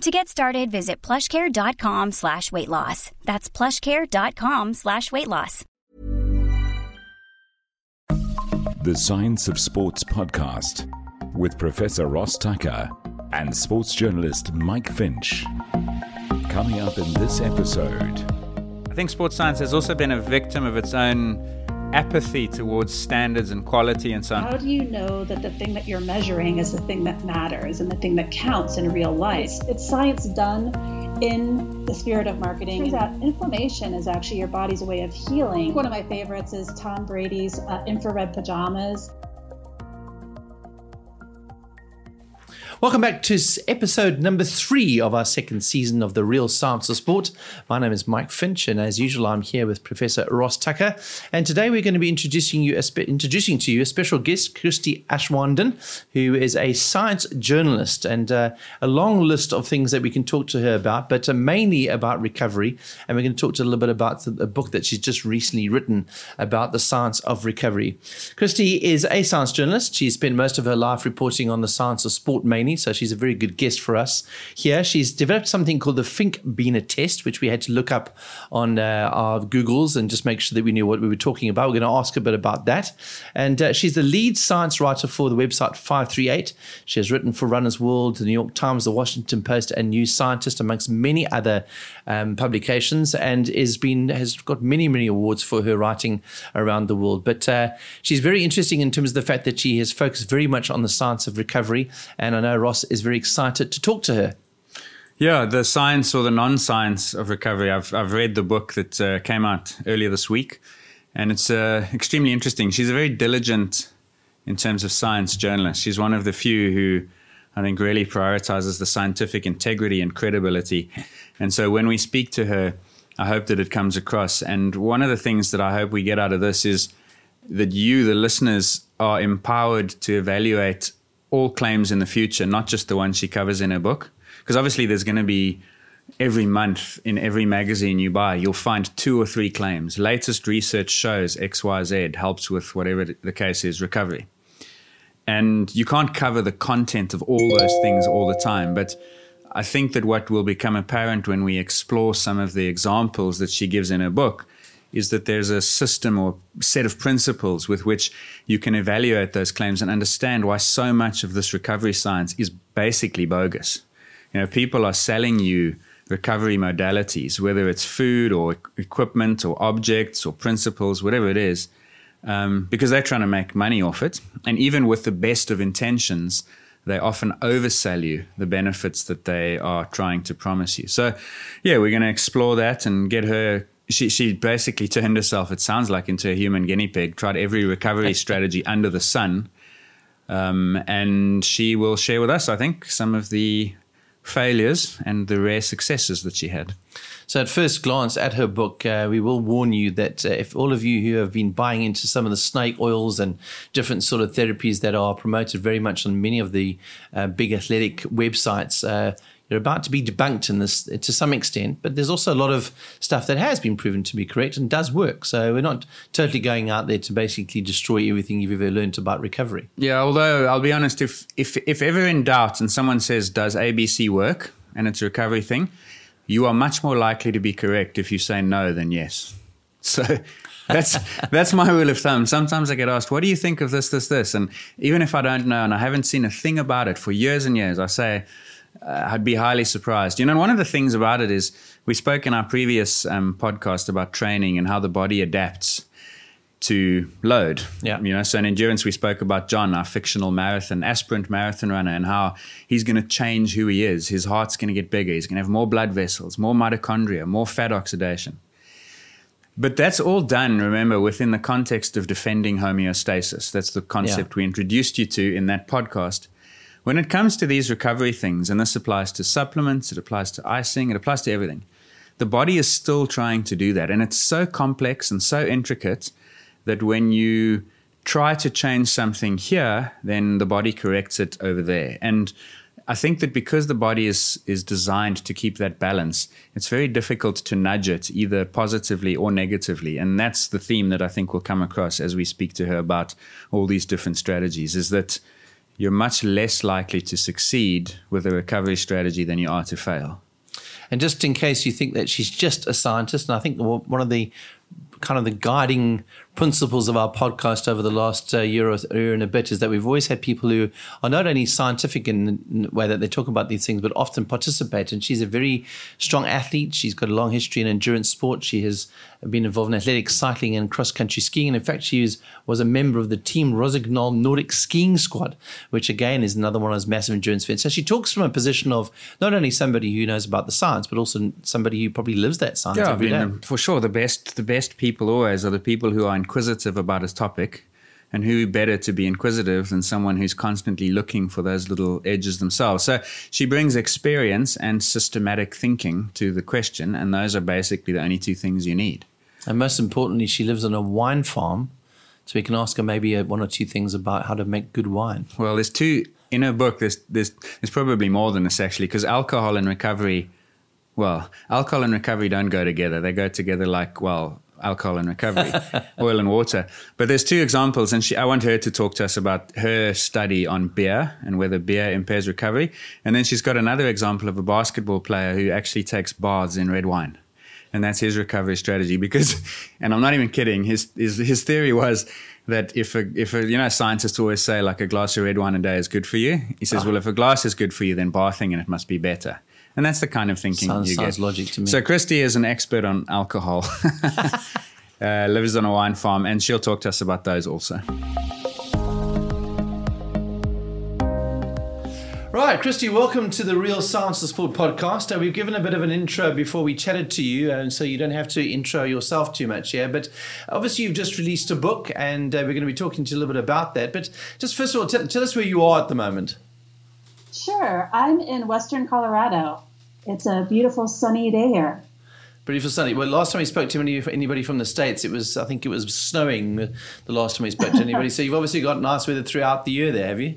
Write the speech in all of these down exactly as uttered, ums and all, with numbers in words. To get started, visit plushcare.com slash weight loss. That's plushcare.com slash weight loss. The Science of Sports podcast with Professor Ross Tucker and sports journalist Mike Finch. Coming up in this episode... I think sports science has also been a victim of its own apathy towards standards and quality and so on. How do you know that the thing that you're measuring is the thing that matters and the thing that counts in real life? It's, it's science done in the spirit of marketing. It turns out inflammation is actually your body's way of healing. One of my favorites is Tom Brady's uh, infrared pajamas. Welcome back to episode number three of our second season of The Real Science of Sport. My name is Mike Finch, and as usual, I'm here with Professor Ross Tucker. And today we're going to be introducing you, introducing to you a special guest, Christie Aschwanden, who is a science journalist, and uh, a long list of things that we can talk to her about, but uh, mainly about recovery. And we're going to talk to a little bit about the, a book that she's just recently written about the science of recovery. Christie is a science journalist. She spent most of her life reporting on the science of sport mainly. So she's a very good guest for us here. She's developed something called the Finkbeiner Test, which we had to look up on uh, our Googles and just make sure that we knew what we were talking about. We're going to ask a bit about that. And uh, she's the lead science writer for the website five three eight. She has written for Runner's World, The New York Times, The Washington Post, and New Scientist, amongst many other um, publications, and is been, has got many, many awards for her writing around the world. But uh, she's very interesting in terms of the fact that she has focused very much on the science of recovery, and I know Ross is very excited to talk to her. Yeah, the science or the non-science of recovery. I've I've read the book that uh, came out earlier this week, and it's uh, extremely interesting. She's a very diligent, in terms of science, journalist. She's one of the few who I think really prioritizes the scientific integrity and credibility. And so when we speak to her, I hope that it comes across. And one of the things that I hope we get out of this is that you, the listeners, are empowered to evaluate all claims in the future, not just the one she covers in her book. Because obviously there's going to be, every month in every magazine you buy, you'll find two or three claims. Latest research shows X Y Z helps with whatever the case is, recovery. And you can't cover the content of all those things all the time. But I think that what will become apparent when we explore some of the examples that she gives in her book is that there's a system or set of principles with which you can evaluate those claims and understand why so much of this recovery science is basically bogus. You know, people are selling you recovery modalities, whether it's food or equipment or objects or principles, whatever it is, um, because they're trying to make money off it. And even with the best of intentions, they often oversell you the benefits that they are trying to promise you. So, yeah, we're going to explore that and get her... She she basically turned herself, it sounds like, into a human guinea pig, tried every recovery strategy under the sun. Um, and she will share with us, I think, some of the failures and the rare successes that she had. So at first glance at her book, uh, we will warn you that uh, if all of you who have been buying into some of the snake oils and different sort of therapies that are promoted very much on many of the uh, big athletic websites, uh, you're about to be debunked in this to some extent. But there's also a lot of stuff that has been proven to be correct and does work. So we're not totally going out there to basically destroy everything you've ever learned about recovery. Yeah, although I'll be honest, if if, if ever in doubt and someone says, does A B C work? And it's a recovery thing, you are much more likely to be correct if you say no than yes. So that's that's my rule of thumb. Sometimes I get asked, what do you think of this, this, this? And even if I don't know and I haven't seen a thing about it for years and years, I say, uh, I'd be highly surprised. You know, and one of the things about it is we spoke in our previous um, podcast about training and how the body adapts to load. Yeah. You know, so in endurance, we spoke about John, our fictional marathon, aspirant marathon runner, and how he's going to change who he is. His heart's going to get bigger. He's going to have more blood vessels, more mitochondria, more fat oxidation. But that's all done, remember, within the context of defending homeostasis. That's the concept yeah. we introduced you to in that podcast. When it comes to these recovery things, and this applies to supplements, it applies to icing, it applies to everything, the body is still trying to do that. And it's so complex and so intricate that when you try to change something here, then the body corrects it over there. And I think that because the body is is designed to keep that balance, it's very difficult to nudge it either positively or negatively. And that's the theme that I think will come across as we speak to her about all these different strategies, is that you're much less likely to succeed with a recovery strategy than you are to fail. And just in case you think that she's just a scientist, and I think one of the kind of the guiding principles of our podcast over the last uh, year or year and a bit is that we've always had people who are not only scientific in the way that they talk about these things, but often participate. And she's a very strong athlete. She's got a long history in endurance sports. She has been involved in athletics, cycling, and cross-country skiing. And in fact, she is, was a member of the Team Rosignol Nordic Skiing Squad, which again is another one of those massive endurance events. So she talks from a position of not only somebody who knows about the science, but also somebody who probably lives that science yeah, every I mean, day. For sure, the best, the best people always are the people who are inquisitive about a topic, and who better to be inquisitive than someone who's constantly looking for those little edges themselves. So she brings experience and systematic thinking to the question, and those are basically the only two things you need. And most importantly, she lives on a wine farm, so we can ask her maybe one or two things about how to make good wine. Well, there's two in her book. There's there's there's probably more than this actually, because alcohol and recovery, well, alcohol and recovery don't go together. They go together like, well, alcohol and recovery, oil and water. But there's two examples, and she, I want her to talk to us about her study on beer and whether beer impairs recovery. And then she's got another example of a basketball player who actually takes baths in red wine. And that's his recovery strategy because, and I'm not even kidding, his his, his theory was that if a, if a, you know, scientists always say like a glass of red wine a day is good for you. He says, oh. well, if a glass is good for you, then bathing in it must be better. And that's the kind of thinking sounds, you sounds get. Logic to me. So Christie is an expert on alcohol, uh, lives on a wine farm, and she'll talk to us about those also. Right, Christie, welcome to the Real Science of Sport podcast. Uh, we've given a bit of an intro before we chatted to you, and so you don't have to intro yourself too much here. But obviously you've just released a book, and uh, we're going to be talking to you a little bit about that. But just first of all, t- tell us where you are at the moment. Sure. I'm in Western Colorado. It's a beautiful sunny day here. Beautiful sunny. Well, last time we spoke to anybody from the States, it was, I think it was snowing the last time we spoke to anybody. So you've obviously got nice weather throughout the year there, have you?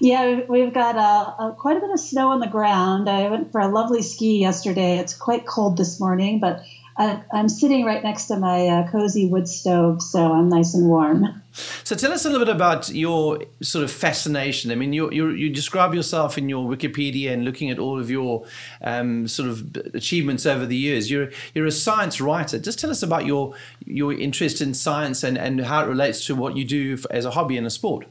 Yeah, we've got uh, quite a bit of snow on the ground. I went for a lovely ski yesterday. It's quite cold this morning, but I, I'm sitting right next to my uh, cozy wood stove, so I'm nice and warm. So tell us a little bit about your sort of fascination. I mean, you you, you describe yourself in your Wikipedia and looking at all of your um, sort of achievements over the years. You're you're a science writer. Just tell us about your your interest in science and, and how it relates to what you do as a hobby and a sport.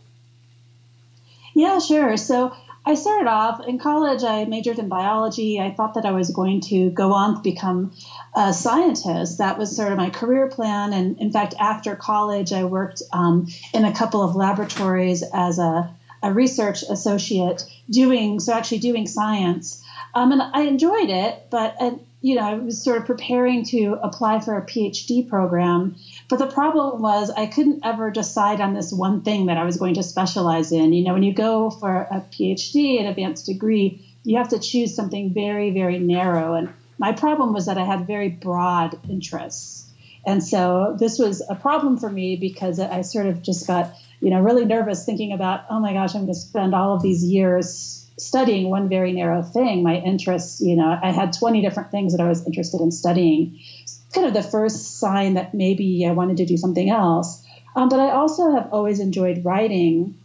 Yeah, sure. So I started off in college. I majored in biology. I thought that I was going to go on to become a scientist. That was sort of my career plan. And in fact, after college, I worked um, in a couple of laboratories as a, a research associate doing, so actually doing science. Um, and I enjoyed it, but, uh, you know, I was sort of preparing to apply for a PhD program. But the problem was I couldn't ever decide on this one thing that I was going to specialize in. You know, when you go for a PhD, an advanced degree, you have to choose something very, very narrow. And my problem was that I had very broad interests. And so this was a problem for me because I sort of just got, you know, really nervous thinking about, oh, my gosh, I'm going to spend all of these years studying one very narrow thing. My interests, you know, I had twenty different things that I was interested in studying. Kind of the first sign that maybe I wanted to do something else. Um, but I also have always enjoyed writing.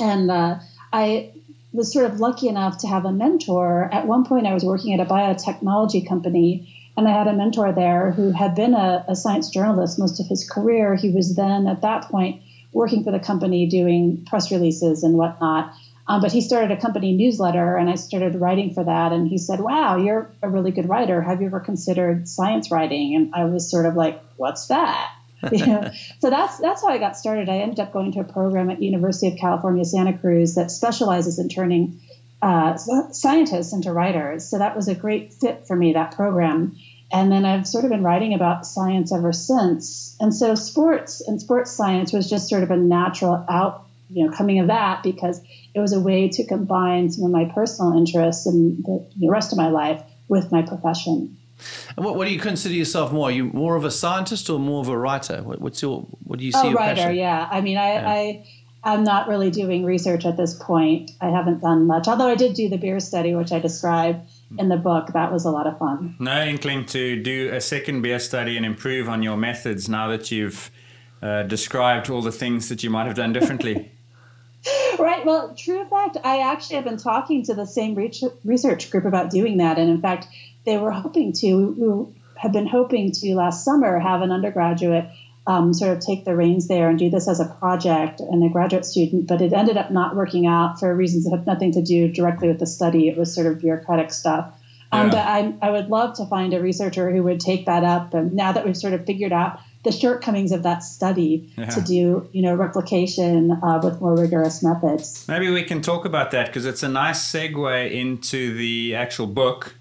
And uh, I was sort of lucky enough to have a mentor. At one point, I was working at a biotechnology company, and I had a mentor there who had been a, a science journalist most of his career. He was then, at that point, working for the company doing press releases and whatnot. Um, but he started a company newsletter, and I started writing for that. And he said, wow, you're a really good writer. Have you ever considered science writing? And I was sort of like, what's that? You know? So that's that's how I got started. I ended up going to a program at University of California, Santa Cruz that specializes in turning uh, scientists into writers. So that was a great fit for me, that program. And then I've sort of been writing about science ever since. And so sports and sports science was just sort of a natural out, you know, coming of that, because it was a way to combine some of my personal interests and the, the rest of my life with my profession. And what, what do you consider yourself more? Are you more of a scientist or more of a writer? What, what's your, what do you see? Oh, your writer, passion? yeah. I mean, I, yeah. I, I'm not really doing research at this point. I haven't done much, although I did do the beer study, which I describe in the book. That was a lot of fun. No inkling to do a second beer study and improve on your methods now that you've uh, described all the things that you might have done differently? Right. Well, true fact, I actually have been talking to the same research group about doing that. And in fact, they were hoping to, we have been hoping to last summer, have an undergraduate um, sort of take the reins there and do this as a project and a graduate student. But it ended up not working out for reasons that have nothing to do directly with the study. It was sort of bureaucratic stuff. Yeah. Um, but I, I would love to find a researcher who would take that up. And now that we've sort of figured out the shortcomings of that study, yeah. to do, you know, replication uh, with more rigorous methods. Maybe we can talk about that because it's a nice segue into the actual book.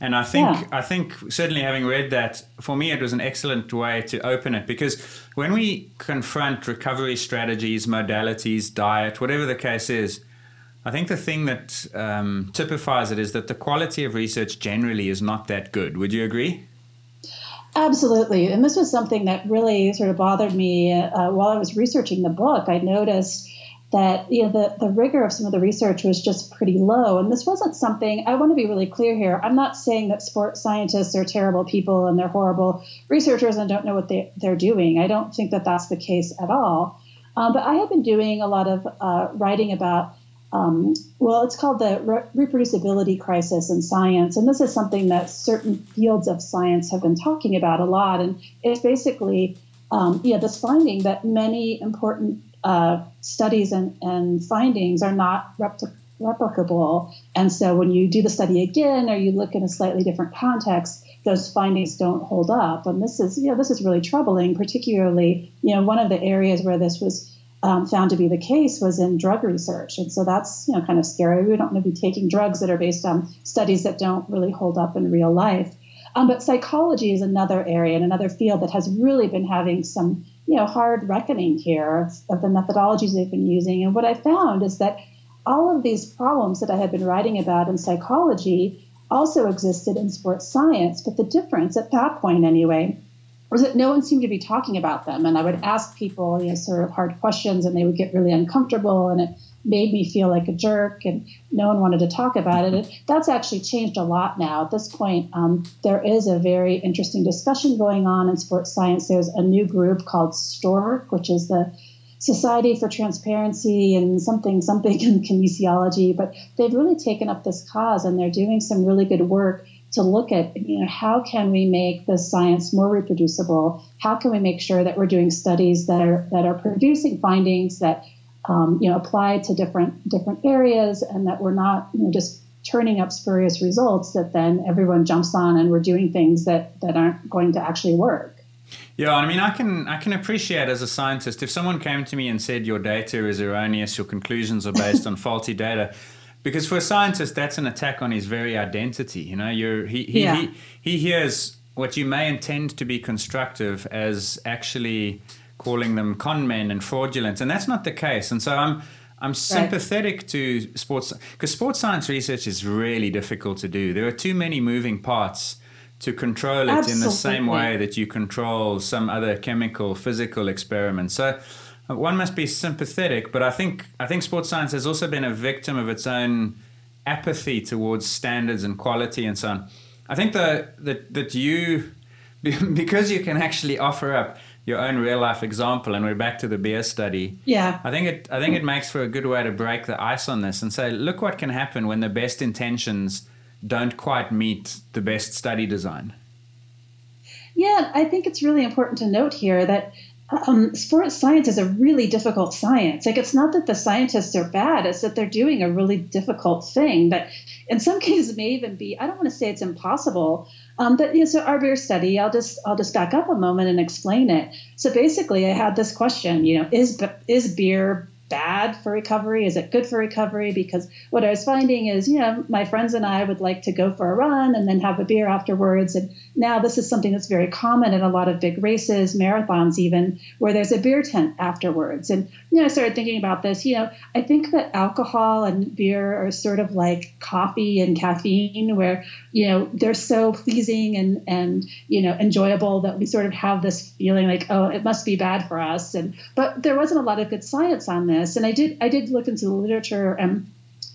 And I think yeah. I think certainly having read that, for me, it was an excellent way to open it, because when we confront recovery strategies, modalities, diet, whatever the case is, I think the thing that um, typifies it is that the quality of research generally is not that good. Would you agree? Absolutely. And this was something that really sort of bothered me uh, while I was researching the book. I noticed that, you know, the, the rigor of some of the research was just pretty low. And this wasn't something, I want to be really clear here. I'm not saying that sports scientists are terrible people and they're horrible researchers and don't know what they, they're doing. I don't think that that's the case at all. Um, but I have been doing a lot of uh, writing about, um, well, it's called the re- reproducibility crisis in science. And this is something that certain fields of science have been talking about a lot. And it's basically, um, you know, this finding that many important Uh, studies and, and findings are not repli- replicable. And so when you do the study again, or you look in a slightly different context, those findings don't hold up. And this is, you know, this is really troubling, particularly, you know, one of the areas where this was um, found to be the case was in drug research. And so that's, you know, kind of scary. We don't want to be taking drugs that are based on studies that don't really hold up in real life. Um, but psychology is another area and another field that has really been having some, you know, hard reckoning here of the methodologies they've been using. And what I found is that all of these problems that I had been writing about in psychology also existed in sports science. But the difference at that point, anyway, was that no one seemed to be talking about them. And I would ask people, you know, sort of hard questions, and they would get really uncomfortable, and it made me feel like a jerk, and no one wanted to talk about it. That's actually changed a lot now. At this point, um, there is a very interesting discussion going on in sports science. There's a new group called STORC, which is the Society for Transparency and something, something in kinesiology, but they've really taken up this cause, and they're doing some really good work to look at, you know, how can we make the science more reproducible? How can we make sure that we're doing studies that are, that are producing findings that Um, you know, applied to different different areas, and that we're not, you know, just turning up spurious results that then everyone jumps on, and we're doing things that, that aren't going to actually work. Yeah, I mean, I can I can appreciate as a scientist, if someone came to me and said your data is erroneous, your conclusions are based on faulty data, because for a scientist that's an attack on his very identity. You know, you're he he yeah. he, he hears what you may intend to be constructive as actually calling them con men and fraudulent, and that's not the case. And so I'm I'm sympathetic right. to sports, because sports science research is really difficult to do. There are too many moving parts to control it Absolutely. in the same way that you control some other chemical, physical experiment. So one must be sympathetic, but I think I think sports science has also been a victim of its own apathy towards standards and quality and so on. I think that that that you, because you can actually offer up your own real life example, and we're back to the beer study. Yeah. I think it I think it makes for a good way to break the ice on this and say, look what can happen when the best intentions don't quite meet the best study design. Yeah, I think it's really important to note here that um, sports science is a really difficult science. Like, it's not that the scientists are bad, it's that they're doing a really difficult thing that in some cases may even be, I don't want to say it's impossible, Um, but, you know, so our beer study, I'll just I'll just back up a moment and explain it. So basically, I had this question, you know, is is beer bad for recovery? Is it good for recovery? Because what I was finding is, you know, my friends and I would like to go for a run and then have a beer afterwards. And Now, this is something that's very common in a lot of big races, marathons even, where there's a beer tent afterwards. And, you know, I started thinking about this. You know, I think that alcohol and beer are sort of like coffee and caffeine, where, you know, they're so pleasing and, and you know, enjoyable that we sort of have this feeling like, oh, it must be bad for us. And but there wasn't a lot of good science on this. And I did I did look into the literature, and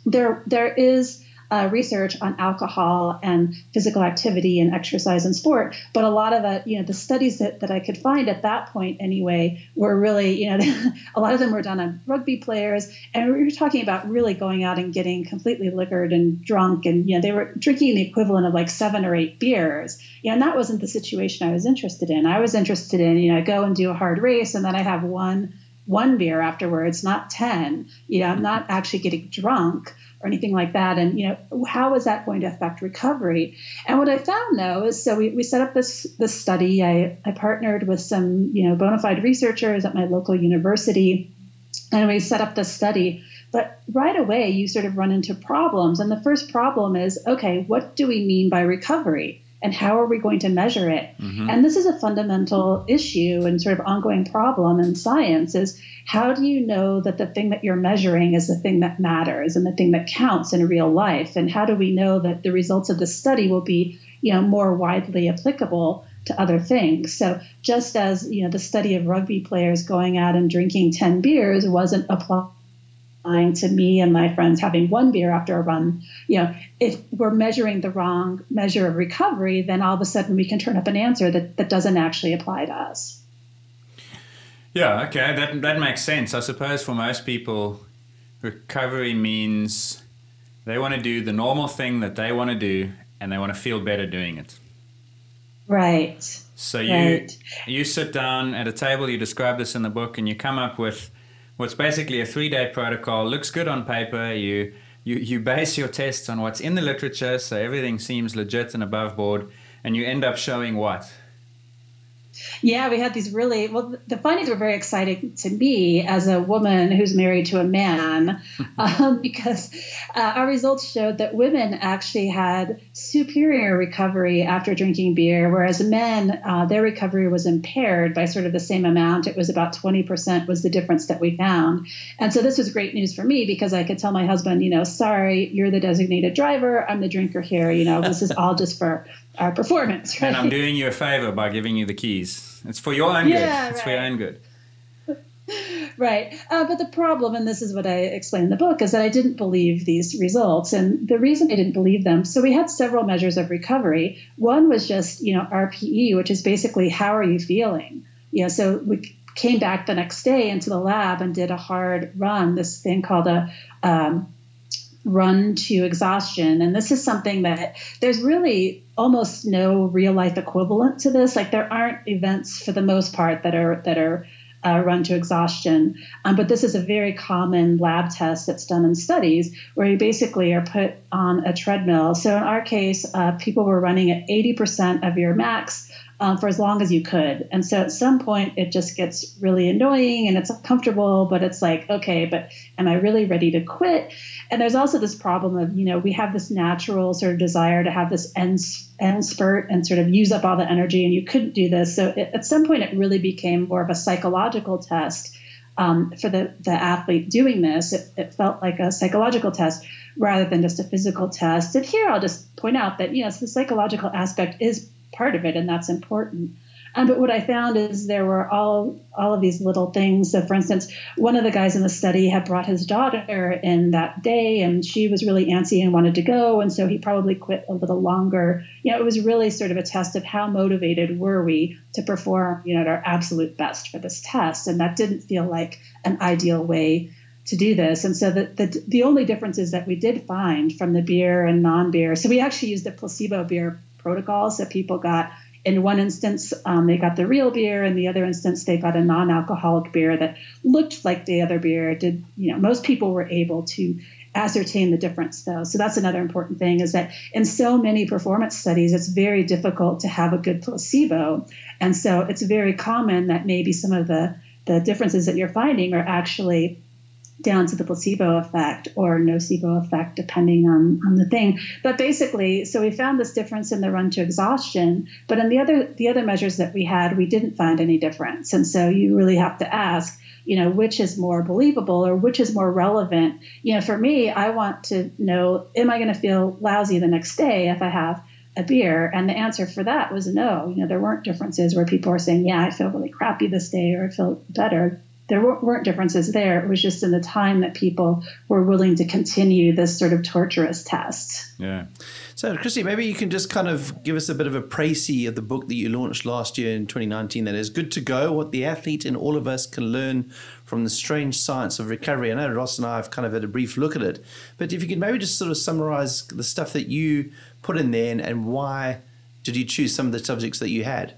there there is Uh, research on alcohol and physical activity and exercise and sport. But a lot of the, you know, the studies that, that I could find at that point anyway were really, you know, a lot of them were done on rugby players. And we were talking about really going out and getting completely liquored and drunk. And, you know, they were drinking the equivalent of like seven or eight beers. You know, and that wasn't the situation I was interested in. I was interested in, you know, I go and do a hard race and then I have one one beer afterwards, not ten. You know, I'm not actually getting drunk or anything like that. And, you know, how is that going to affect recovery? And what I found, though, is so we, we set up this this study. I, I partnered with some, you know, bona fide researchers at my local university, and we set up this study. But right away, you sort of run into problems. And the first problem is, okay, what do we mean by recovery? And how are we going to measure it? Mm-hmm. And this is a fundamental issue and sort of ongoing problem in science is how do you know that the thing that you're measuring is the thing that matters and the thing that counts in real life? And how do we know that the results of the study will be, you know, more widely applicable to other things? So just as, you know, the study of rugby players going out and drinking ten beers wasn't applied to me and my friends having one beer after a run, you know, if we're measuring the wrong measure of recovery, then all of a sudden we can turn up an answer that, that doesn't actually apply to us. Yeah, okay, that that makes sense. I suppose for most people, recovery means they want to do the normal thing that they want to do and they want to feel better doing it. Right. So you right. you sit down at a table, you describe this in the book, and you come up with what's basically a three-day protocol, looks good on paper. You, you you base your tests on what's in the literature, so everything seems legit and above board, and you end up showing what? Yeah, we had these really, well, the findings were very exciting to me as a woman who's married to a man, um, because uh, our results showed that women actually had superior recovery after drinking beer, whereas men, uh, their recovery was impaired by sort of the same amount. It was about twenty percent was the difference that we found. And so this was great news for me because I could tell my husband, you know, sorry, you're the designated driver. I'm the drinker here. You know, this is all just for our performance. Right? And I'm doing you a favor by giving you the keys. It's for your own yeah, good. It's right. for your own good. Right. Uh, but the problem, and this is what I explain in the book, is that I didn't believe these results. And the reason I didn't believe them, so we had several measures of recovery. One was just, you know, R P E, which is basically how are you feeling? You know, so we came back the next day into the lab and did a hard run, this thing called a um, run to exhaustion. And this is something that there's really almost no real life equivalent to this. Like there aren't events for the most part that are that are Uh, run to exhaustion. Um, but this is a very common lab test that's done in studies where you basically are put on a treadmill. So in our case, uh, people were running at eighty percent of your max uh, for as long as you could. And so at some point it just gets really annoying and it's uncomfortable, but it's like, okay, but am I really ready to quit? And there's also this problem of, you know, we have this natural sort of desire to have this end, end spurt and sort of use up all the energy, and you couldn't do this. So it, at some point it really became more of a psychological test um, for the, the athlete doing this. It, it felt like a psychological test rather than just a physical test. And here I'll just point out that, yes, the psychological aspect is part of it, and that's important. Um, but what I found is there were all all of these little things. So, for instance, one of the guys in the study had brought his daughter in that day, and she was really antsy and wanted to go, and so he probably quit a little longer. You know, it was really sort of a test of how motivated were we to perform, you know, at our absolute best for this test, and that didn't feel like an ideal way to do this. And so the, the, the only differences that we did find from the beer and non-beer, so we actually used the placebo beer protocol, so people got... In one instance, um, they got the real beer. In the other instance, they got a non-alcoholic beer that looked like the other beer. Did you know? Most people were able to ascertain the difference, though. So that's another important thing is that in so many performance studies, it's very difficult to have a good placebo. And so it's very common that maybe some of the, the differences that you're finding are actually down to the placebo effect or nocebo effect, depending on, on the thing. But basically, so we found this difference in the run to exhaustion, but in the other the other measures that we had, we didn't find any difference. And so you really have to ask, you know, which is more believable or which is more relevant? You know, for me, I want to know, am I going to feel lousy the next day if I have a beer? And the answer for that was no. You know, there weren't differences where people are saying, yeah, I feel really crappy this day or I feel better. There weren't differences there. It was just in the time that people were willing to continue this sort of torturous test. Yeah. So, Christie, maybe you can just kind of give us a bit of a précis of the book that you launched last year in twenty nineteen, that is Good to Go, What the Athlete in All of Us Can Learn from the Strange Science of Recovery. I know Ross and I have kind of had a brief look at it, but if you could maybe just sort of summarize the stuff that you put in there and, and why did you choose some of the subjects that you had?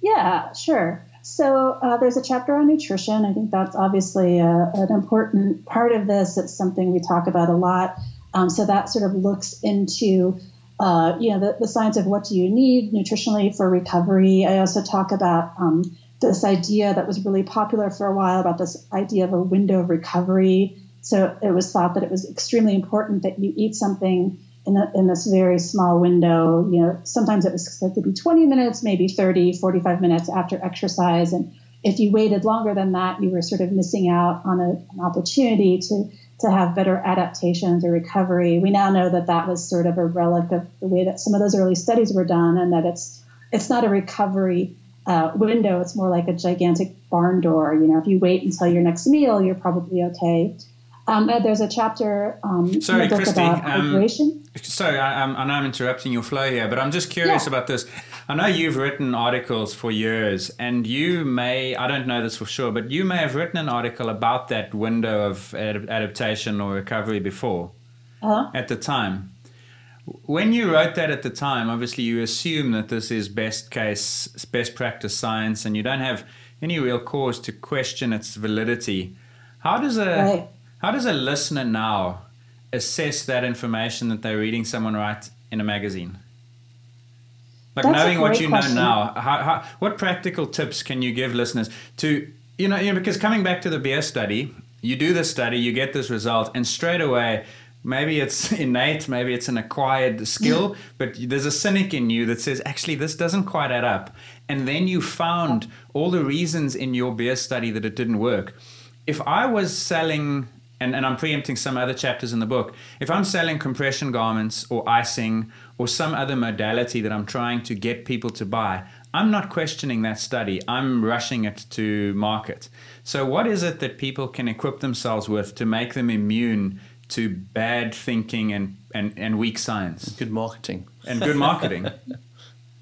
Yeah, sure. So uh, there's a chapter on nutrition. I think that's obviously a, an important part of this. It's something we talk about a lot. Um, so that sort of looks into, uh, you know, the, the science of what do you need nutritionally for recovery. I also talk about um, this idea that was really popular for a while about this idea of a window of recovery. So it was thought that it was extremely important that you eat something in, a, in this very small window. You know, sometimes it was said to be twenty minutes, maybe thirty, forty-five minutes after exercise. And if you waited longer than that, you were sort of missing out on a, an opportunity to, to have better adaptations or recovery. We now know that that was sort of a relic of the way that some of those early studies were done, and that it's it's not a recovery uh, window. It's more like a gigantic barn door. You know, if you wait until your next meal, you're probably okay. Um, there's a chapter um, Sorry, in the book Christie, about hydration. Um, sorry, I, I know I'm interrupting your flow here, but I'm just curious yeah. about this. I know you've written articles for years, and you may, I don't know this for sure, but you may have written an article about that window of ad- adaptation or recovery before uh-huh. at the time. When you wrote that at the time, obviously you assume that this is best case, best practice science, and you don't have any real cause to question its validity. How does a... Right. How does a listener now assess that information that they're reading someone write in a magazine? Like That's knowing what you question. know now, how, how, what practical tips can you give listeners to, you know, you know, because coming back to the beer study, you do this study, you get this result, and straight away, maybe it's innate, maybe it's an acquired skill, yeah. but there's a cynic in you that says, actually, this doesn't quite add up. And then you found all the reasons in your beer study that it didn't work. If I was selling... And, and I'm preempting some other chapters in the book. If I'm selling compression garments or icing or some other modality that I'm trying to get people to buy, I'm not questioning that study. I'm rushing it to market. So what is it that people can equip themselves with to make them immune to bad thinking and, and, and weak science? Good marketing. And good marketing.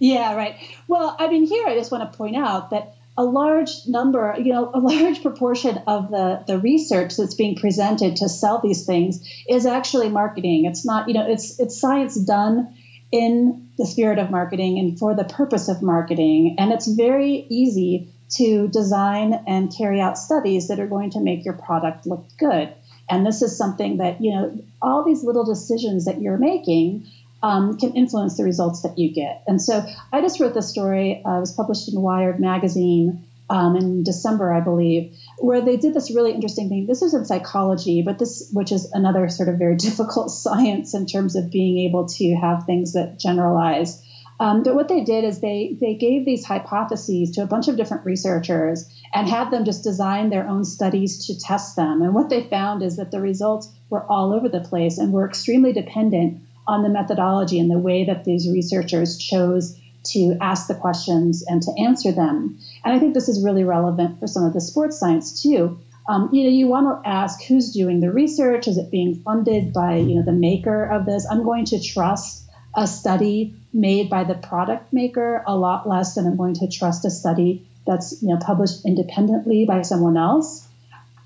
Yeah, right. Well, I mean, here I just want to point out that a large number, you know, a large proportion of the, the research that's being presented to sell these things is actually marketing. It's not, you know, it's it's science done in the spirit of marketing and for the purpose of marketing. And it's very easy to design and carry out studies that are going to make your product look good. And this is something that, you know, all these little decisions that you're making Um, can influence the results that you get. And so I just wrote this story. Uh, it was published in Wired magazine um, in December, I believe, where they did this really interesting thing. This was in psychology, but this, which is another sort of very difficult science in terms of being able to have things that generalize. Um, but what they did is they they gave these hypotheses to a bunch of different researchers and had them just design their own studies to test them. And what they found is that the results were all over the place and were extremely dependent on the methodology and the way that these researchers chose to ask the questions and to answer them. And I think this is really relevant for some of the sports science too. Um, you know, you want to ask who's doing the research. Is it being funded by, you know, the maker of this? I'm going to trust a study made by the product maker a lot less than I'm going to trust a study that's, you know, published independently by someone else.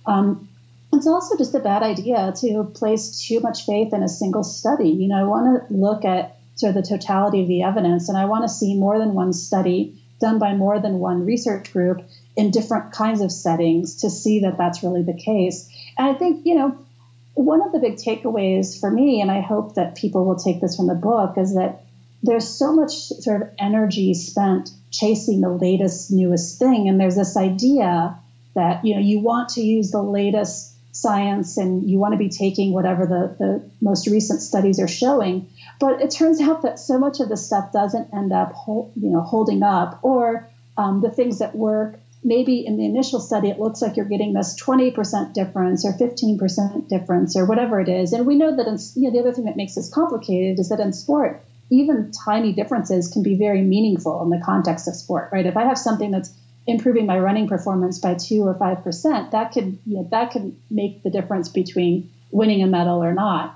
Um, It's also just a bad idea to place too much faith in a single study. You know, I want to look at sort of the totality of the evidence, and I want to see more than one study done by more than one research group in different kinds of settings to see that that's really the case. And I think, you know, one of the big takeaways for me, and I hope that people will take this from the book, is that there's so much sort of energy spent chasing the latest, newest thing, and there's this idea that, you know, you want to use the latest science and you want to be taking whatever the, the most recent studies are showing. But it turns out that so much of the stuff doesn't end up, you know, holding up, or um, the things that work. Maybe in the initial study, it looks like you're getting this twenty percent difference or fifteen percent difference or whatever it is. And we know that, in, you know, the other thing that makes this complicated is that in sport, even tiny differences can be very meaningful in the context of sport, right? If I have something that's improving my running performance by two or five percent, that could, you know, that could make the difference between winning a medal or not.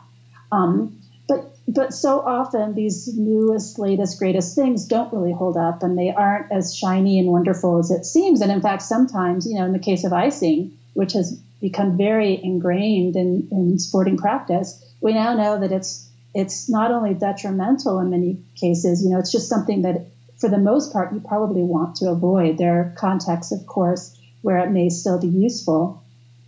Um, but, but so often these newest, latest, greatest things don't really hold up, and they aren't as shiny and wonderful as it seems. And in fact, sometimes, you know, in the case of icing, which has become very ingrained in, in sporting practice, we now know that it's, it's not only detrimental in many cases, you know, it's just something that for the most part, you probably want to avoid. There are contexts, of course, where it may still be useful.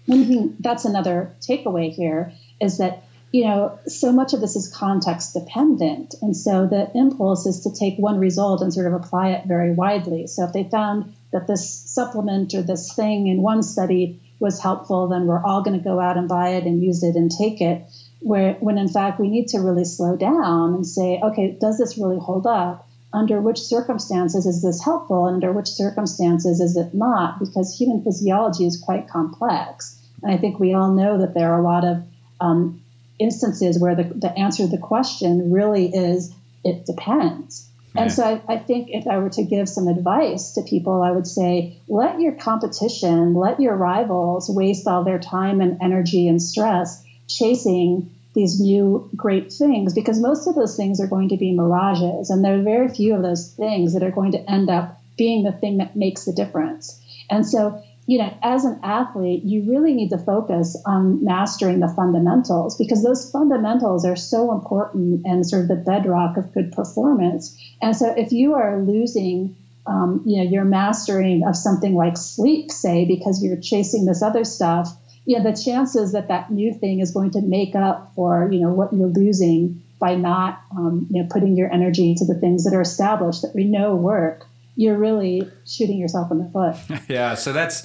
One thing, that's another takeaway here, is that, you know, so much of this is context dependent. And so the impulse is to take one result and sort of apply it very widely. So if they found that this supplement or this thing in one study was helpful, then we're all going to go out and buy it and use it and take it. Where, when in fact we need to really slow down and say, okay, does this really hold up? Under which circumstances is this helpful? And under which circumstances is it not? Because human physiology is quite complex. And I think we all know that there are a lot of um, instances where the, the answer to the question really is, it depends. Yeah. And so I, I think if I were to give some advice to people, I would say, let your competition, let your rivals waste all their time and energy and stress chasing these new great things, because most of those things are going to be mirages, and there are very few of those things that are going to end up being the thing that makes the difference. And so, you know, as an athlete, you really need to focus on mastering the fundamentals, because those fundamentals are so important and sort of the bedrock of good performance. And so if you are losing um, you know, your mastering of something like sleep, say, because you're chasing this other stuff, yeah, the chances that that new thing is going to make up for, you know, what you're losing by not, um, you know, putting your energy to the things that are established that we know work, you're really shooting yourself in the foot. Yeah. So that's,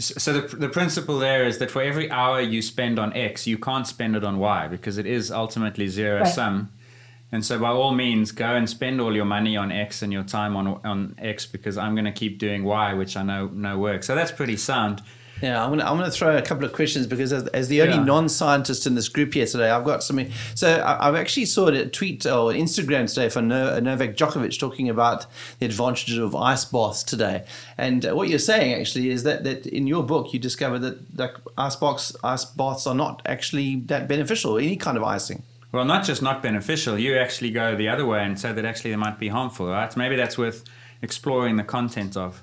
so the the principle there is that for every hour you spend on X, you can't spend it on Y, because it is ultimately zero right. sum. And so by all means, go and spend all your money on X and your time on on X, because I'm going to keep doing Y, which I know no works. So that's pretty sound. Yeah, I'm gonna I'm gonna throw a couple of questions, because as, as the only yeah. non-scientist in this group here today, I've got something. So I, I've actually saw a tweet or Instagram today from no, Novak Djokovic talking about the advantages of ice baths today. And what you're saying actually is that, that in your book you discovered that like ice box ice baths are not actually that beneficial, any kind of icing. Well, not just not beneficial. You actually go the other way and say that actually they might be harmful, right? Maybe that's worth exploring the content of.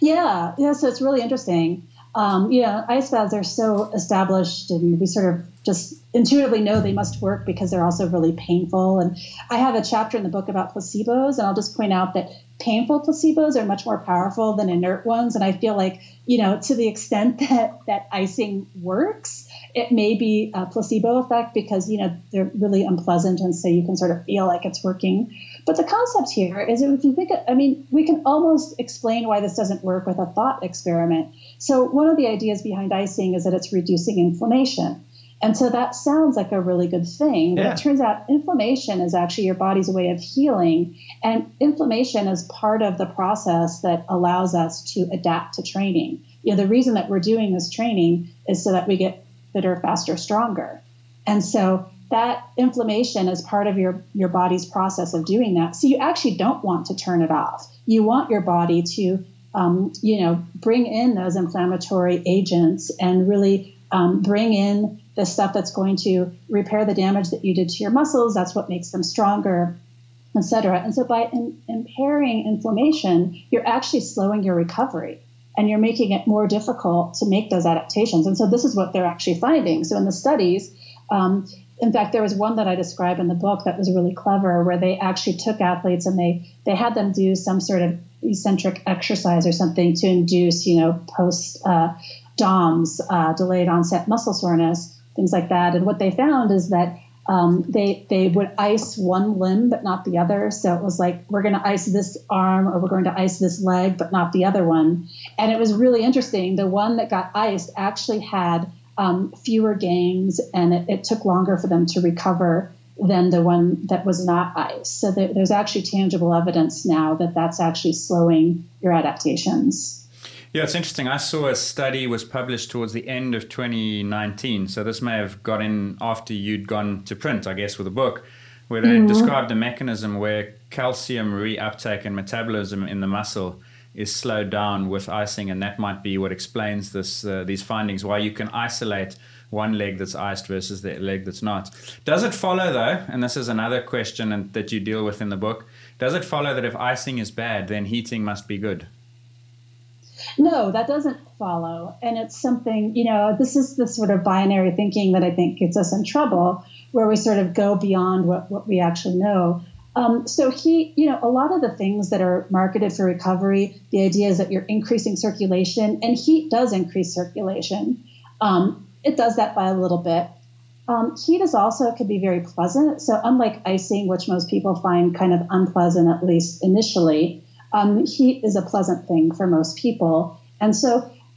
Yeah, yeah. So it's really interesting. Um, you know, ice baths are so established, and we sort of just intuitively know they must work because they're also really painful. And I have a chapter in the book about placebos, and I'll just point out that painful placebos are much more powerful than inert ones. And I feel like, you know, to the extent that, that icing works, it may be a placebo effect because, you know, they're really unpleasant. And so you can sort of feel like it's working. But the concept here is that if you think, I mean, we can almost explain why this doesn't work with a thought experiment. So one of the ideas behind icing is that it's reducing inflammation. And so that sounds like a really good thing, but yeah. it turns out inflammation is actually your body's way of healing. And inflammation is part of the process that allows us to adapt to training. You know, the reason that we're doing this training is so that we get fitter, faster, stronger. And so that inflammation is part of your, your body's process of doing that. So you actually don't want to turn it off. You want your body to, um, you know, bring in those inflammatory agents and really um, bring in the stuff that's going to repair the damage that you did to your muscles. That's what makes them stronger. et cetera. And so by in, impairing inflammation, you're actually slowing your recovery and you're making it more difficult to make those adaptations. And so this is what they're actually finding. So in the studies, um, in fact, there was one that I describe in the book that was really clever, where they actually took athletes and they, they had them do some sort of eccentric exercise or something to induce, you know, post uh, DOMS, uh, delayed onset muscle soreness, things like that. And what they found is that Um, they they would ice one limb but not the other. So it was like, we're going to ice this arm or we're going to ice this leg but not the other one. And it was really interesting. The one that got iced actually had um, fewer gains, and it, it took longer for them to recover than the one that was not iced. So there, there's actually tangible evidence now that that's actually slowing your adaptations. Yeah, it's interesting. I saw a study was published towards the end of twenty nineteen. So this may have got in after you'd gone to print, I guess, with a book, where they mm-hmm. described a mechanism where calcium reuptake and metabolism in the muscle is slowed down with icing. And that might be what explains this uh, these findings, why you can isolate one leg that's iced versus the leg that's not. Does it follow, though, and this is another question and, that you deal with in the book, does it follow that if icing is bad, then heating must be good? No, that doesn't follow. And it's something, you know, this is the sort of binary thinking that I think gets us in trouble, where we sort of go beyond what, what we actually know. Um, so he, you know, a lot of the things that are marketed for recovery, the idea is that you're increasing circulation, and heat does increase circulation. Um, it does that by a little bit. Um, heat is also, could be very pleasant. So unlike icing, which most people find kind of unpleasant, at least initially, Um, heat is a pleasant thing for most people. And so,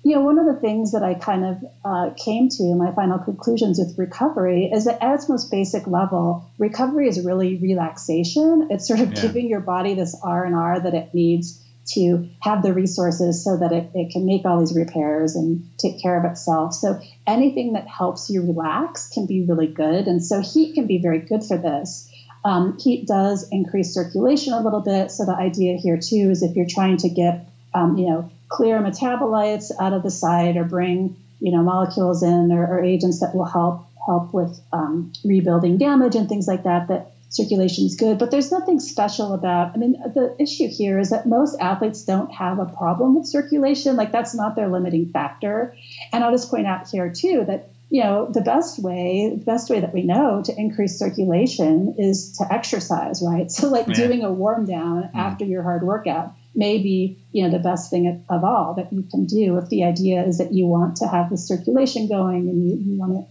you know, one of the things that I kind of uh, came to in my final conclusions with recovery is that at its most basic level, recovery is really relaxation. It's sort of yeah. giving your body this R and R that it needs to have the resources so that it, it can make all these repairs and take care of itself. So anything that helps you relax can be really good. And so heat can be very good for this. Um, heat does increase circulation a little bit. So the idea here, too, is if you're trying to get, um, you know, clear metabolites out of the side or bring, you know, molecules in or, or agents that will help help with um, rebuilding damage and things like that, that circulation is good. But there's nothing special about, I mean, the issue here is that most athletes don't have a problem with circulation. Like, that's not their limiting factor. And I'll just point out here, too, that you know, the best way, the best way that we know to increase circulation is to exercise, right? So like yeah. doing a warm down yeah. after your hard workout may be, you know, the best thing of all that you can do if the idea is that you want to have the circulation going and you, you want to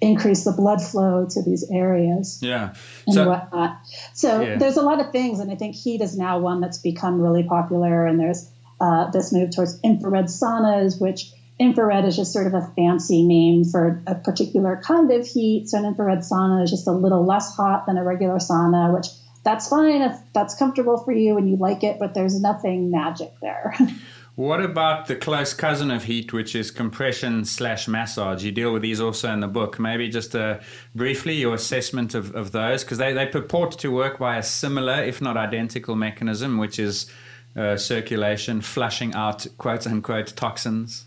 increase the blood flow to these areas. Yeah. And so, whatnot. So yeah. there's a lot of things. And I think heat is now one that's become really popular. And there's uh, this move towards infrared saunas, which infrared is just sort of a fancy name for a particular kind of heat. So an infrared sauna is just a little less hot than a regular sauna, which that's fine if that's comfortable for you and you like it, but there's nothing magic there. What about the close cousin of heat, which is compression slash massage? You deal with these also in the book. Maybe just uh, briefly your assessment of, of those, because they, they purport to work by a similar, if not identical mechanism, which is uh, circulation, flushing out quote unquote toxins.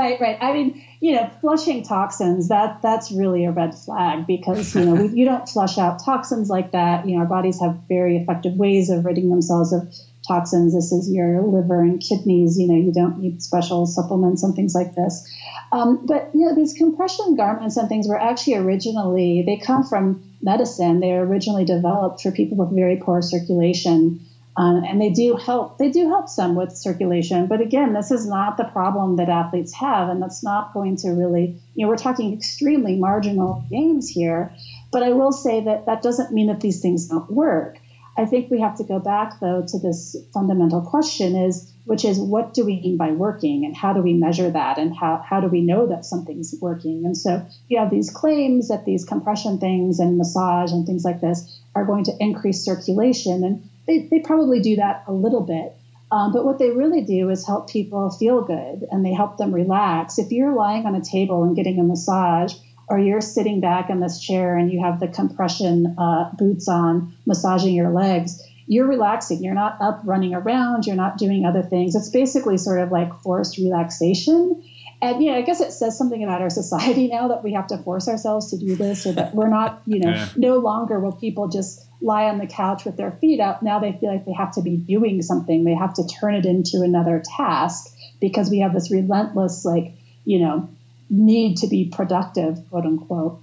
Right, right. I mean, you know, flushing toxins, that that's really a red flag because, you know, we, you don't flush out toxins like that. You know, our bodies have very effective ways of ridding themselves of toxins. This is your liver and kidneys. You know, you don't need special supplements and things like this. Um, but, you know, these compression garments and things were actually originally, they come from medicine. They were originally developed for people with very poor circulation. Um, and they do help. They do help some with circulation, but again, this is not the problem that athletes have, and that's not going to really. You know, we're talking extremely marginal gains here, but I will say that that doesn't mean that these things don't work. I think we have to go back though to this fundamental question: is which is what do we mean by working, and how do we measure that, and how how do we know that something's working? And so you have these claims that these compression things and massage and things like this are going to increase circulation and. They, they probably do that a little bit, um, but what they really do is help people feel good and they help them relax. If you're lying on a table and getting a massage, or you're sitting back in this chair and you have the compression uh, boots on, massaging your legs, you're relaxing. You're not up running around. You're not doing other things. It's basically sort of like forced relaxation. And, you know, I guess it says something about our society now that we have to force ourselves to do this, or that we're not, you know, yeah. no longer will people just lie on the couch with their feet up. Now they feel like they have to be doing something. They have to turn it into another task because we have this relentless, like, you know, need to be productive, quote unquote.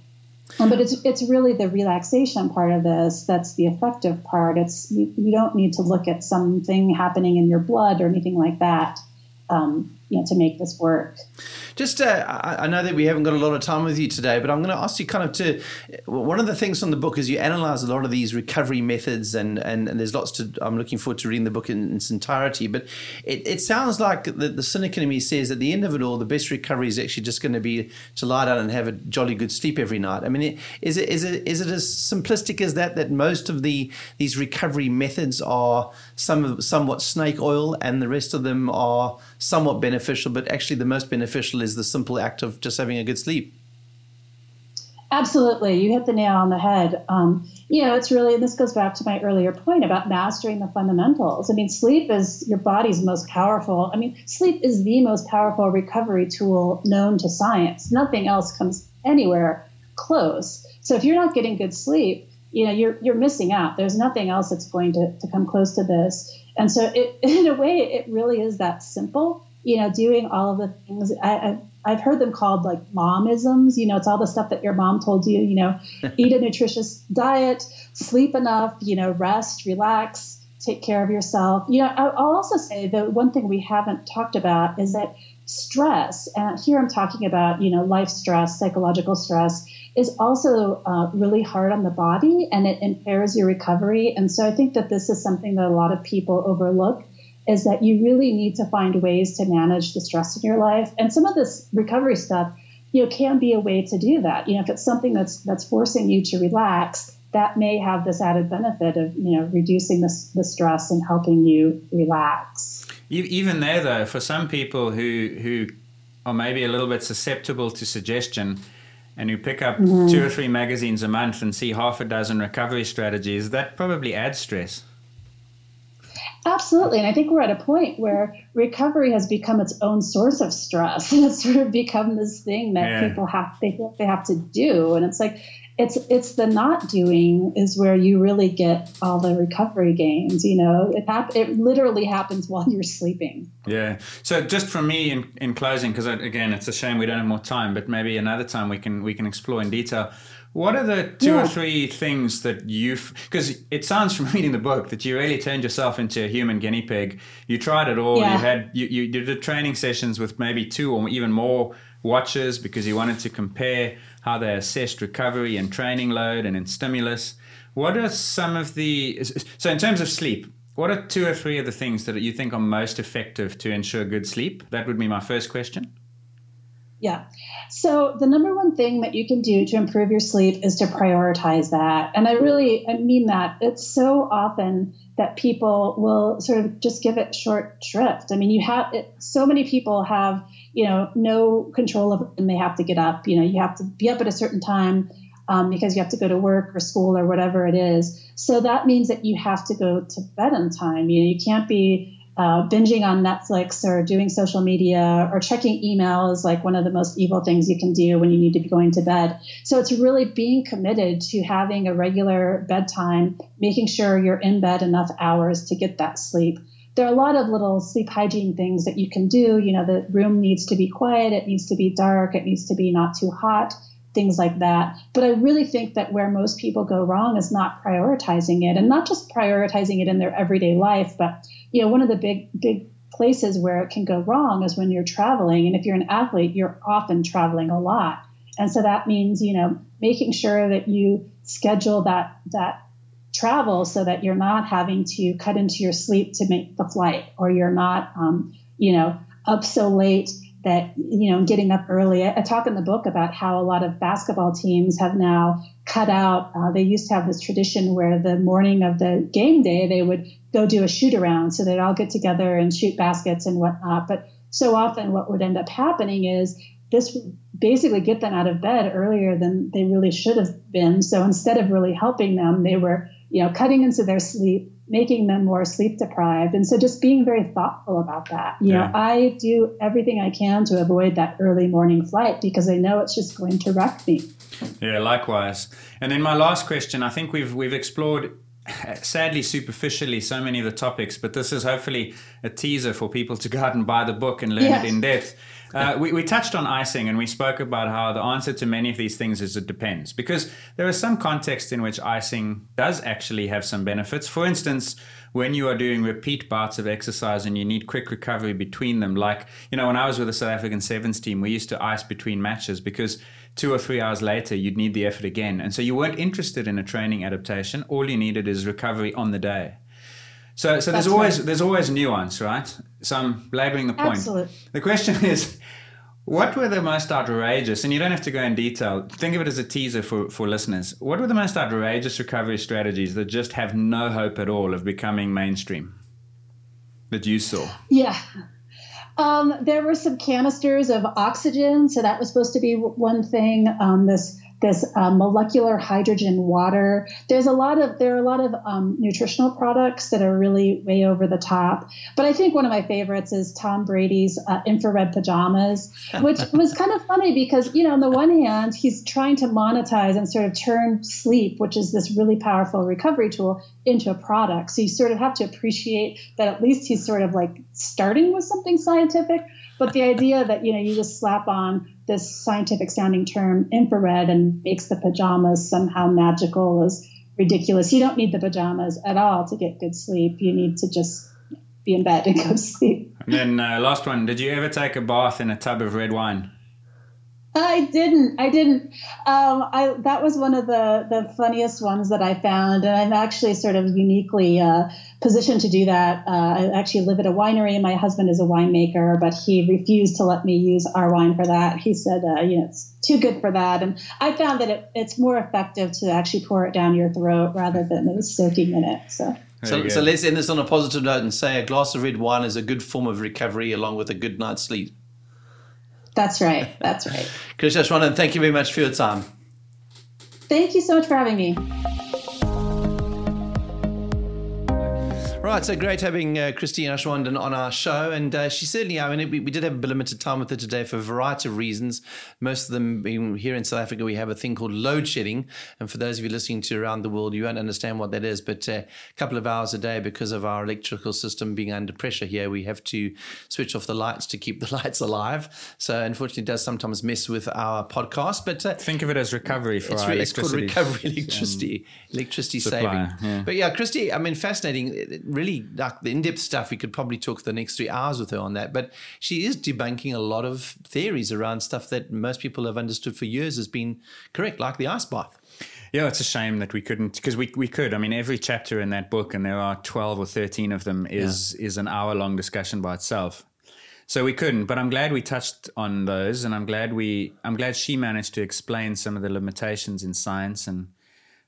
Um, but it's it's really the relaxation part of this that's the effective part. It's you, you don't need to look at something happening in your blood or anything like that, um, you know, to make this work. Just, uh, I, I know that we haven't got a lot of time with you today, but I'm going to ask you kind of to, one of the things from the book is you analyze a lot of these recovery methods, and, and, and there's lots to, I'm looking forward to reading the book in, in its entirety, but it, it sounds like the, the cynic in me says at the end of it all, the best recovery is actually just going to be to lie down and have a jolly good sleep every night. I mean, is it is it is it as simplistic as that, that most of the these recovery methods are some somewhat snake oil and the rest of them are somewhat beneficial, but actually the most beneficial is the simple act of just having a good sleep? Absolutely. You hit the nail on the head. Um, you know, it's really, this goes back to my earlier point about mastering the fundamentals. I mean, sleep is your body's most powerful. I mean, sleep is the most powerful recovery tool known to science. Nothing else comes anywhere close. So if you're not getting good sleep, you know, you're you're missing out. There's nothing else that's going to, to come close to this. And so it, in a way, it really is that simple. You know, doing all of the things, I, I, I've heard them called like momisms. You know, it's all the stuff that your mom told you, you know, eat a nutritious diet, sleep enough, you know, rest, relax, take care of yourself. You know, I'll also say the one thing we haven't talked about is that stress, and here I'm talking about, you know, life stress, psychological stress, is also uh, really hard on the body, and it impairs your recovery. And so I think that this is something that a lot of people overlook, is that you really need to find ways to manage the stress in your life. And some of this recovery stuff, you know, can be a way to do that. You know, if it's something that's that's forcing you to relax, that may have this added benefit of, you know, reducing the, the stress and helping you relax. You, even there, though, for some people who who are maybe a little bit susceptible to suggestion and who pick up mm-hmm. two or three magazines a month and see half a dozen recovery strategies, that probably adds stress. Absolutely. And I think we're at a point where recovery has become its own source of stress. And it's sort of become this thing that yeah. people have, they think they have to do. And it's like, it's, it's the not doing is where you really get all the recovery gains. You know, it hap- it literally happens while you're sleeping. Yeah. So just for me in, in closing, because again, it's a shame we don't have more time, but maybe another time we can, we can explore in detail. What are the two yeah. or three things that you've, because it sounds from reading the book that you really turned yourself into a human guinea pig. You tried it all. Yeah. You had you, you did training sessions with maybe two or even more watchers because you wanted to compare how they assessed recovery and training load and in stimulus. What are some of the, so in terms of sleep, what are two or three of the things that you think are most effective to ensure good sleep? That would be my first question. Yeah. So the number one thing that you can do to improve your sleep is to prioritize that. And I really I mean that. It's so often that people will sort of just give it short shrift. I mean, you have it, so many people have, you know, no control of when they have to get up. You know, you have to be up at a certain time um, because you have to go to work or school or whatever it is. So that means that you have to go to bed on time. You know, you can't be Uh, binging on Netflix or doing social media or checking email is like one of the most evil things you can do when you need to be going to bed. So it's really being committed to having a regular bedtime, making sure you're in bed enough hours to get that sleep. There are a lot of little sleep hygiene things that you can do. You know, the room needs to be quiet. It needs to be dark. It needs to be not too hot, things like that. But I really think that where most people go wrong is not prioritizing it, and not just prioritizing it in their everyday life, but you know, one of the big, big places where it can go wrong is when you're traveling. And if you're an athlete, you're often traveling a lot. And so that means, you know, making sure that you schedule that, that travel so that you're not having to cut into your sleep to make the flight, or you're not, um, you know, up so late that, you know, getting up early. I, I talk in the book about how a lot of basketball teams have now cut out. Uh, they used to have this tradition where the morning of the game day, they would go do a shoot around, so they'd all get together and shoot baskets and whatnot. But so often what would end up happening is just basically get them out of bed earlier than they really should have been. So instead of really helping them, they were, you know, cutting into their sleep, making them more sleep deprived. And so just being very thoughtful about that. You yeah. know, I do everything I can to avoid that early morning flight because I know it's just going to wreck me. Yeah, likewise. And then my last question, I think we've we've explored sadly superficially so many of the topics, but this is hopefully a teaser for people to go out and buy the book and learn yeah. it in depth. Uh, we, we touched on icing and we spoke about how the answer to many of these things is it depends, because there are some contexts in which icing does actually have some benefits. For instance, when you are doing repeat bouts of exercise and you need quick recovery between them, like, you know, when I was with the South African Sevens team, we used to ice between matches because two or three hours later, you'd need the effort again. And so you weren't interested in a training adaptation. All you needed is recovery on the day. So, so there's That's always right. there's always nuance, right? So I'm laboring the point. Absolutely. The question is, what were the most outrageous, and you don't have to go in detail, think of it as a teaser for, for listeners, what were the most outrageous recovery strategies that just have no hope at all of becoming mainstream that you saw? Yeah. Um, there were some canisters of oxygen, so that was supposed to be one thing. Um, this this uh, molecular hydrogen water. There's a lot of there are a lot of um, nutritional products that are really way over the top. But I think one of my favorites is Tom Brady's uh, infrared pajamas, which was kind of funny because, you know, on the one hand, he's trying to monetize and sort of turn sleep, which is this really powerful recovery tool, into a product. So you sort of have to appreciate that at least he's sort of like starting with something scientific. But the idea that, you know, you just slap on this scientific sounding term infrared and makes the pajamas somehow magical is ridiculous. You don't need the pajamas at all to get good sleep. You need to just be in bed and go to sleep. And then uh, last one, did you ever take a bath in a tub of red wine? I didn't. I didn't. Um, I that was one of the, the funniest ones that I found, and I'm actually sort of uniquely uh, positioned to do that. Uh, I actually live at a winery, and my husband is a winemaker, but he refused to let me use our wine for that. He said, uh, you know, it's too good for that. And I found that it, it's more effective to actually pour it down your throat rather than it was soaking in it. So. So, so let's end this on a positive note and say a glass of red wine is a good form of recovery along with a good night's sleep. That's right. That's right. Christie Aschwanden, thank you very much for your time. Thank you so much for having me. Right, so great having uh, Christie Aschwanden on our show. And uh, she certainly, I mean, we, we did have a bit limited time with her today for a variety of reasons. Most of them being here in South Africa, we have a thing called load shedding. And for those of you listening to around the world, you won't understand what that is. But uh, a couple of hours a day, because of our electrical system being under pressure here, we have to switch off the lights to keep the lights alive. So unfortunately, it does sometimes mess with our podcast. But uh, think of it as recovery for it's, our it's electricity. It's called recovery electricity, electricity supply, saving. Yeah. But yeah, Christie, I mean, fascinating. Really, like the in-depth stuff, we could probably talk the next three hours with her on that. But she is debunking a lot of theories around stuff that most people have understood for years as being correct, like the ice bath. Yeah, it's a shame that we couldn't, because we we could. I mean, every chapter in that book, and there are twelve or thirteen of them, is yeah. is an hour-long discussion by itself. So we couldn't, but I'm glad we touched on those, and I'm glad we I'm glad she managed to explain some of the limitations in science and.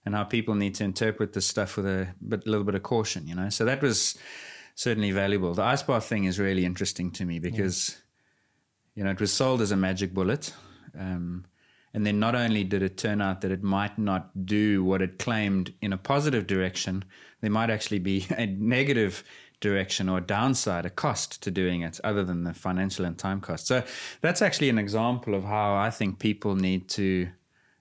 and how people need to interpret this stuff with a bit, little bit of caution, you know. So that was certainly valuable. The ice bath thing is really interesting to me because, yeah. you know, it was sold as a magic bullet. Um, and then not only did it turn out that it might not do what it claimed in a positive direction, there might actually be a negative direction or downside, a cost to doing it other than the financial and time cost. So that's actually an example of how I think people need to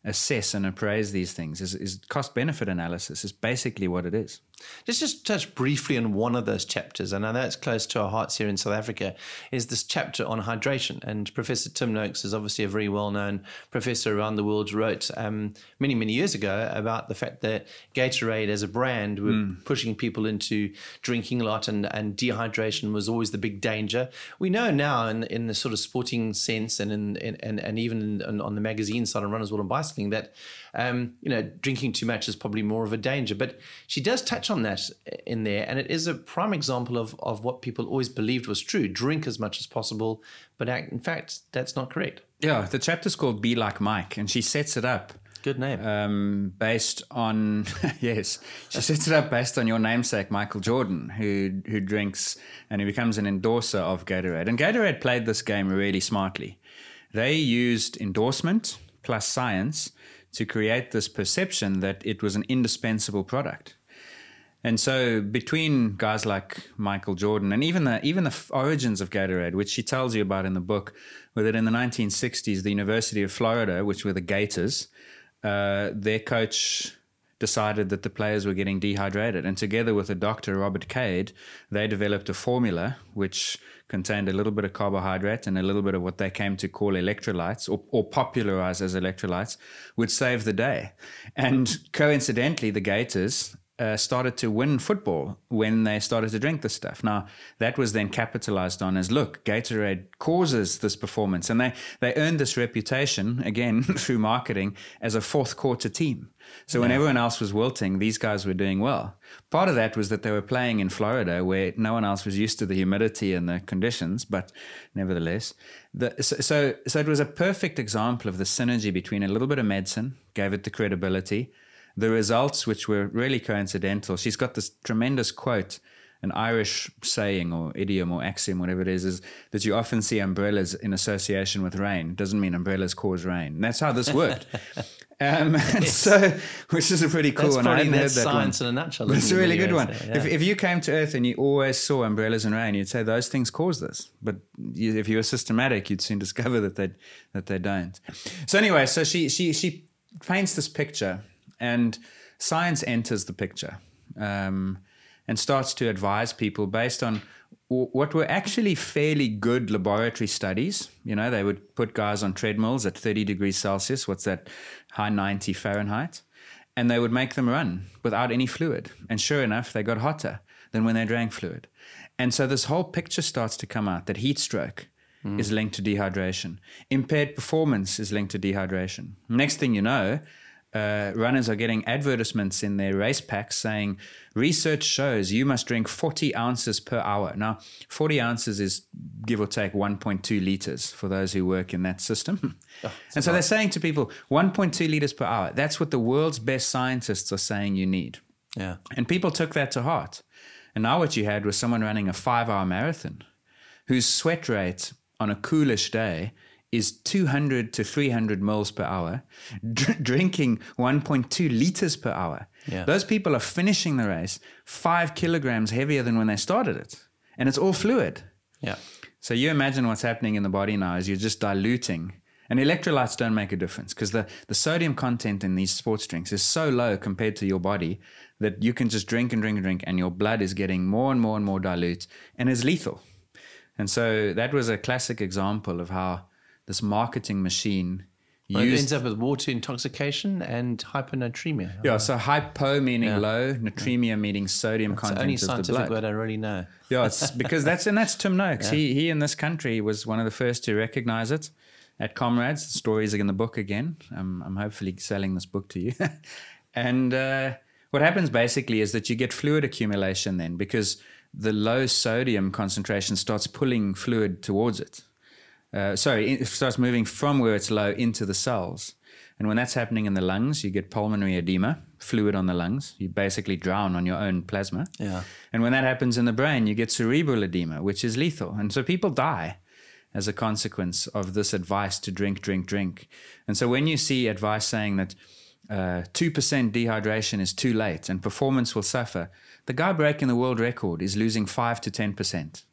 assess and appraise these things is, is cost-benefit analysis is basically what it is. Let's just touch briefly on one of those chapters, and I know it's close to our hearts here in South Africa, is this chapter on hydration. And Professor Tim Noakes is obviously a very well-known professor around the world, wrote um, many, many years ago about the fact that Gatorade as a brand were mm. pushing people into drinking a lot, and, and dehydration was always the big danger. We know now in, in the sort of sporting sense and in, in, and, and even in, on the magazine side of Runner's World and Bicycling that, um, you know, drinking too much is probably more of a danger. But she does touch on that in there, and it is a prime example of of what people always believed was true: drink as much as possible, but in fact that's not correct. Yeah, the chapter's called Be Like Mike, and she sets it up, good name, um based on yes she sets it up based on your namesake Michael Jordan, who who drinks and who becomes an endorser of Gatorade. And Gatorade played this game really smartly. They used endorsement plus science to create this perception that it was an indispensable product. And so between guys like Michael Jordan and even the even the origins of Gatorade, which she tells you about in the book, where that in the nineteen sixties, the University of Florida, which were the Gators, uh, their coach decided that the players were getting dehydrated. And together with a doctor, Robert Cade, they developed a formula which contained a little bit of carbohydrate and a little bit of what they came to call electrolytes, or, or popularized as electrolytes, would save the day. And coincidentally, the Gators uh, started to win football when they started to drink this stuff. Now, that was then capitalized on as, look, Gatorade causes this performance. And they, they earned this reputation, again, through marketing, as a fourth quarter team. So when everyone else was wilting, these guys were doing well. Part of that was that they were playing in Florida where no one else was used to the humidity and the conditions, but nevertheless. The, so, so, so it was a perfect example of the synergy between a little bit of medicine, gave it the credibility, the results, which were really coincidental. She's got this tremendous quote, an Irish saying or idiom or axiom, whatever it is, is that you often see umbrellas in association with rain. It doesn't mean umbrellas cause rain. And that's how this worked. Um, and so, which is a pretty cool that's one. I hadn't heard that science one. In a nutshell. It's a really good one. It, yeah. if, if you came to Earth and you always saw umbrellas and rain, you'd say those things cause this. But you, if you were systematic, you'd soon discover that they that they don't. So anyway, so she she she paints this picture, and science enters the picture, um, and starts to advise people based on what were actually fairly good laboratory studies. You know, they would put guys on treadmills at thirty degrees Celsius, what's that, high ninety Fahrenheit, and they would make them run without any fluid. And sure enough, they got hotter than when they drank fluid. And so this whole picture starts to come out that heat stroke mm. is linked to dehydration. Impaired performance is linked to dehydration. Next thing you know, Uh, runners are getting advertisements in their race packs saying, research shows you must drink forty ounces per hour. Now, forty ounces is give or take one point two liters for those who work in that system. Oh, and so nice. They're saying to people, one point two liters per hour. That's what the world's best scientists are saying you need. Yeah. And people took that to heart. And now what you had was someone running a five-hour marathon whose sweat rate on a coolish day is two hundred to three hundred mils per hour, dr- drinking one point two liters per hour. Yeah. Those people are finishing the race five kilograms heavier than when they started it. And it's all fluid. Yeah. So you imagine what's happening in the body now is you're just diluting. And electrolytes don't make a difference because the, the sodium content in these sports drinks is so low compared to your body that you can just drink and drink and drink and your blood is getting more and more and more dilute and is lethal. And so that was a classic example of how this marketing machine well, used... It ends up with water intoxication and hyponatremia. Yeah, so hypo meaning yeah. low, natremia yeah. meaning sodium that's content the only scientific of the blood. Word I really know. Yeah, it's because that's, and that's Tim Noakes. Yeah. He, he in this country was one of the first to recognize it at Comrades. The stories are in the book again. Um, I'm hopefully selling this book to you. and uh, what happens basically is that you get fluid accumulation then because the low sodium concentration starts pulling fluid towards it. Uh, sorry, it starts moving from where it's low into the cells. And when that's happening in the lungs, you get pulmonary edema, fluid on the lungs. You basically drown on your own plasma. Yeah. And when that happens in the brain, you get cerebral edema, which is lethal. And so people die as a consequence of this advice to drink, drink, drink. And so when you see advice saying that uh, two percent dehydration is too late and performance will suffer, the guy breaking the world record is losing five to ten percent.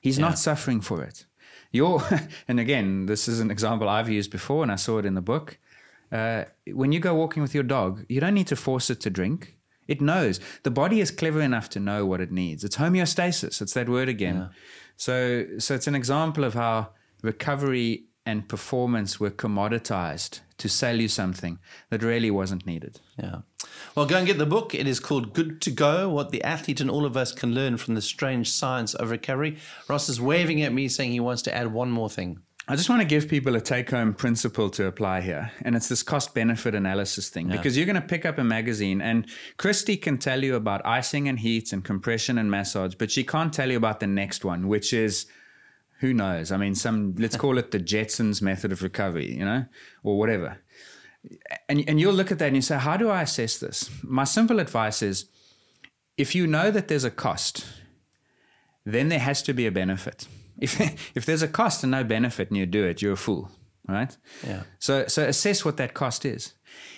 He's yeah. not suffering for it. Your, and again, this is an example I've used before and I saw it in the book. Uh, when you go walking with your dog, you don't need to force it to drink. It knows. The body is clever enough to know what it needs. It's homeostasis. It's that word again. Yeah. So, so it's an example of how recovery and performance were commoditized to sell you something that really wasn't needed. Yeah. Well, go and get the book. It is called Good to Go, What the Athlete and All of Us Can Learn from the Strange Science of Recovery. Ross is waving at me saying he wants to add one more thing. I just want to give people a take-home principle to apply here, and it's this cost-benefit analysis thing yeah. because you're going to pick up a magazine and Christie can tell you about icing and heat and compression and massage, but she can't tell you about the next one, which is who knows? I mean, some, let's call it the Jetsons method of recovery, you know, or whatever. And and you'll look at that and you say, how do I assess this? My simple advice is if you know that there's a cost, then there has to be a benefit. If if there's a cost and no benefit and you do it, you're a fool. right? Yeah. So so assess what that cost is.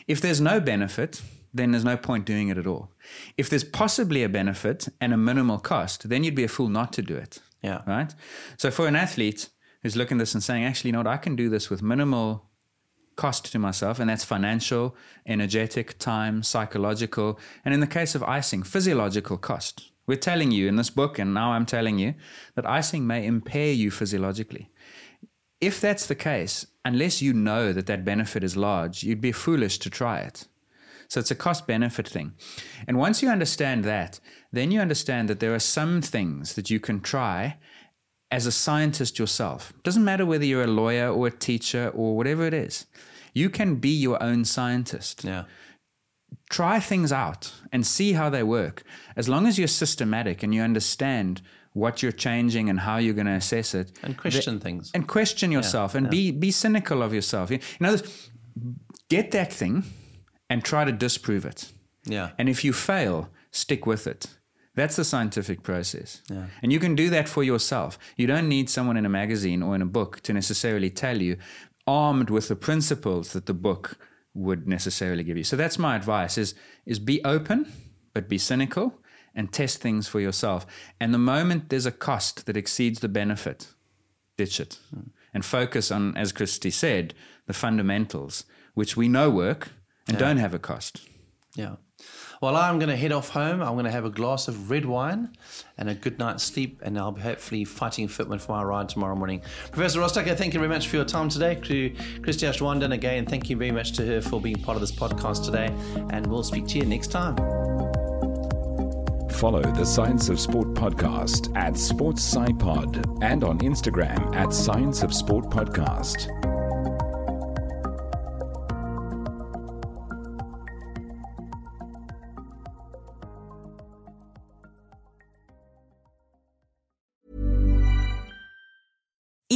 If there's no benefit, then there's no point doing it at all. If there's possibly a benefit and a minimal cost, then you'd be a fool not to do it. Yeah. Right? So for an athlete who's looking at this and saying, actually, you know what, I can do this with minimal cost to myself, and that's financial, energetic, time, psychological, and in the case of icing, physiological cost. We're telling you in this book, and now I'm telling you, that icing may impair you physiologically. If that's the case, unless you know that that benefit is large, you'd be foolish to try it. So it's a cost-benefit thing. And once you understand that, then you understand that there are some things that you can try as a scientist yourself. It doesn't matter whether you're a lawyer or a teacher or whatever it is. You can be your own scientist. Yeah. Try things out and see how they work. As long as you're systematic and you understand what you're changing and how you're going to assess it. And question th- things. And question yourself yeah, and yeah. be be cynical of yourself. You know, get that thing and try to disprove it. Yeah. And if you fail, stick with it. That's the scientific process. Yeah. And you can do that for yourself. You don't need someone in a magazine or in a book to necessarily tell you, armed with the principles that the book would necessarily give you. So that's my advice is, is be open, but be cynical and test things for yourself. And the moment there's a cost that exceeds the benefit, ditch it. Mm. And focus on, as Christie said, the fundamentals, which we know work and yeah. don't have a cost. Yeah. Well, I'm going to head off home. I'm going to have a glass of red wine and a good night's sleep, and I'll be hopefully fighting fitment for my ride tomorrow morning. Professor Ross Tucker, thank you very much for your time today. To Christie Aschwanden again, thank you very much to her for being part of this podcast today, and we'll speak to you next time. Follow the Science of Sport podcast at Sports SciPod and on Instagram at Science of Sport Podcast.